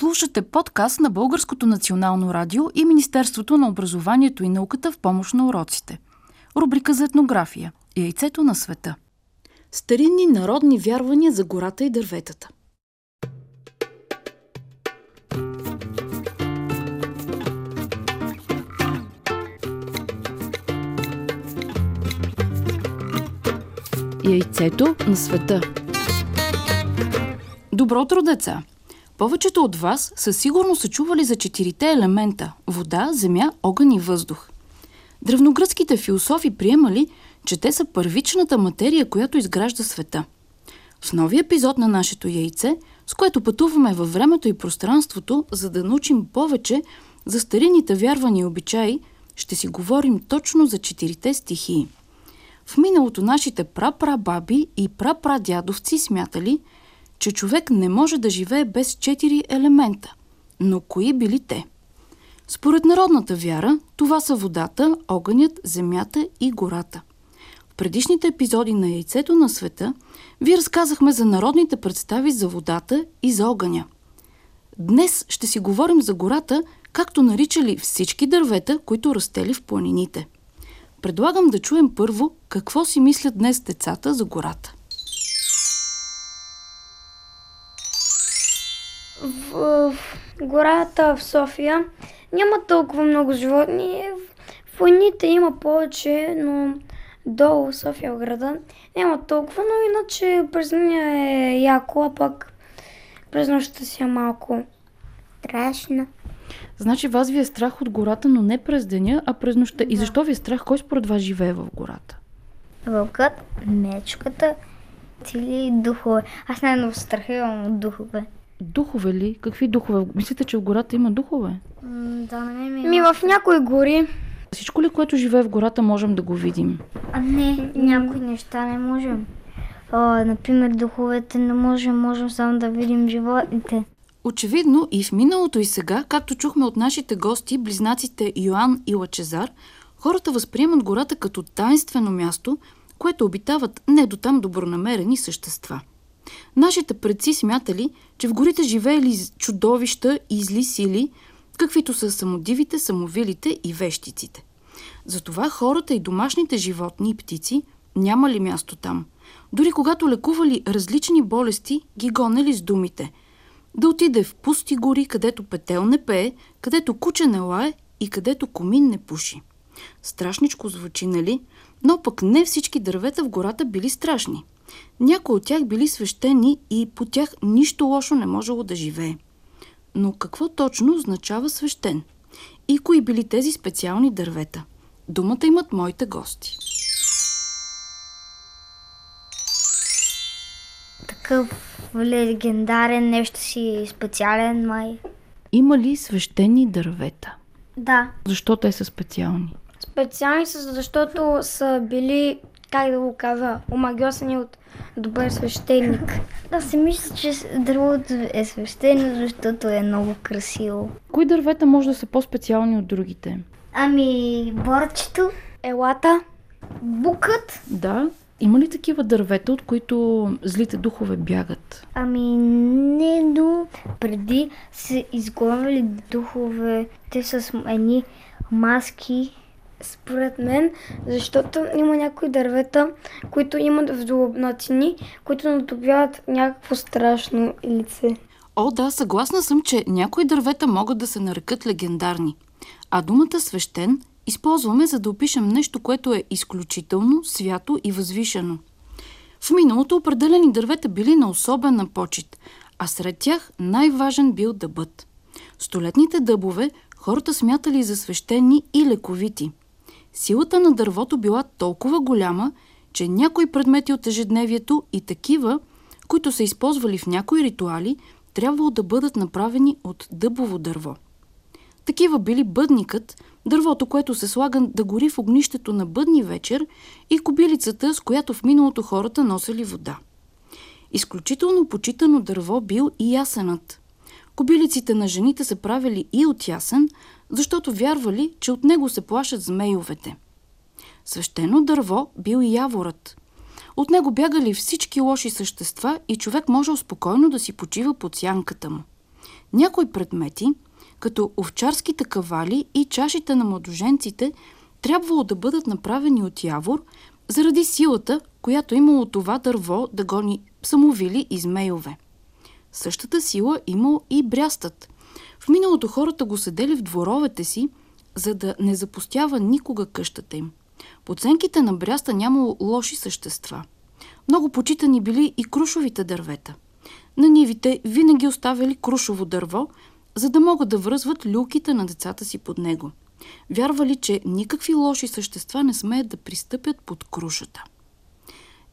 Слушате подкаст на Българското национално радио и Министерството на образованието и науката в помощ на уроците. Рубрика за етнография «Яйцето на света». Старинни народни вярвания за гората и дърветата. Яйцето на света. Добро утро, деца! Повечето от вас със сигурно са чували за четирите елемента – вода, земя, огън и въздух. Древногръцките философи приемали, че те са първичната материя, която изгражда света. В новия епизод на нашето яйце, с което пътуваме във времето и пространството, за да научим повече за старинните вярвания и обичаи, ще си говорим точно за четирите стихии. В миналото нашите прапрабаби и прапрадядовци смятали, че човек не може да живее без четири елемента. Но кои били те? Според народната вяра, това са водата, огънят, земята и гората. В предишните епизоди на Яйцето на света ви разказахме за народните представи за водата и за огъня. Днес ще си говорим за гората, както наричали всички дървета, които растели в планините. Предлагам да чуем първо какво си мислят днес децата за гората. В гората в София няма толкова много животни. В планините има повече, но долу в София в града няма толкова, но иначе през деня е яко, а пък през нощта си е малко страшно. Значи вас ви е страх от гората, но не през деня, а през нощта. Да. И защо ви е страх? Кой според вас живее в гората? Вълкът, мечката или духове. Аз най-много страхувам от духове. Духове ли? Какви духове? Мислите, че в гората има духове? Да, не ми. В някои гори. Всичко ли, което живее в гората, можем да го видим? Не, някои неща не можем. Например, духовете не можем само да видим животните. Очевидно и в миналото и сега, както чухме от нашите гости, близнаците Йоан и Лачезар, хората възприемат гората като таинствено място, което обитават не дотам добронамерени същества. Нашите предци смятали, че в горите живеели чудовища и зли сили, каквито са самодивите, самовилите и вещиците. Затова хората и домашните животни и птици нямали място там. Дори когато лекували различни болести, ги гонели с думите – да отиде в пусти гори, където петел не пее, където куче не лае и където комин не пуши. Страшничко звучи, нали? Но пък не всички дървета в гората били страшни. Някои от тях били свещени и по тях нищо лошо не можело да живее. Но какво точно означава свещен? И кои били тези специални дървета? Думата имат моите гости. Такъв легендарен, нещо си специален май. Има ли свещени дървета? Да. Защо те са специални? Специални са, защото са били, как да го кажа, омагьосани от добър свещеник. Да, се мисля, че дървото е свещено, защото е много красиво. Кои дървета може да са по-специални от другите? Борчето, елата, букът. Да. Има ли такива дървета, от които злите духове бягат? Не, но преди са изгонвали духове. Те са с едни маски. Според мен, защото има някои дървета, които имат вдолбнатини, които натопяват някакво страшно лице. О, да, съгласна съм, че някои дървета могат да се нарекат легендарни. А думата свещен използваме, за да опишем нещо, което е изключително, свято и възвишено. В миналото определени дървета били на особена почит, а сред тях най-важен бил дъбът. Столетните дъбове хората смятали за свещени и лековити. Силата на дървото била толкова голяма, че някои предмети от ежедневието и такива, които са използвали в някои ритуали, трябвало да бъдат направени от дъбово дърво. Такива били бъдникът, дървото, което се слага да гори в огнището на бъдни вечер, и кобилицата, с която в миналото хората носели вода. Изключително почитано дърво бил и ясенът. Кобилиците на жените се правили и от ясен, защото вярвали, че от него се плашат змейовете. Свещено дърво бил и яворът. От него бягали всички лоши същества и човек можел спокойно да си почива под сянката му. Някои предмети, като овчарските кавали и чашите на младоженците, трябвало да бъдат направени от явор, заради силата, която имало това дърво да гони самовили и змейове. Същата сила имал и брястът. В миналото хората го седели в дворовете си, за да не запустява никога къщата им. По оценките на бряста нямало лоши същества. Много почитани били и крушовите дървета. На нивите винаги оставили крушово дърво, за да могат да връзват люлките на децата си под него. Вярвали, че никакви лоши същества не смеят да пристъпят под крушата.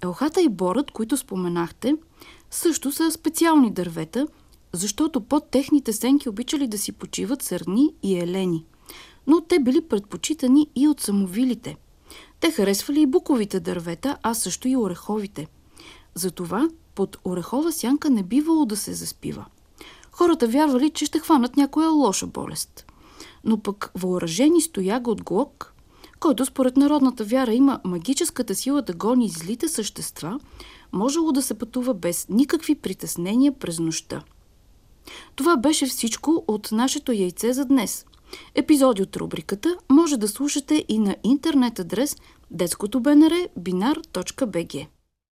Елхата и борът, които споменахте, също са специални дървета, защото под техните сенки обичали да си почиват сърни и елени. Но те били предпочитани и от самовилите. Те харесвали и буковите дървета, а също и ореховите. Затова под орехова сянка не бивало да се заспива. Хората вярвали, че ще хванат някоя лоша болест. Но пък въоръжени стояга от глок, който според народната вяра има магическата сила да гони злите същества, можело да се пътува без никакви притеснения през нощта. Това беше всичко от нашето яйце за днес. Епизоди от рубриката може да слушате и на интернет адрес detskoto.bnr.bg.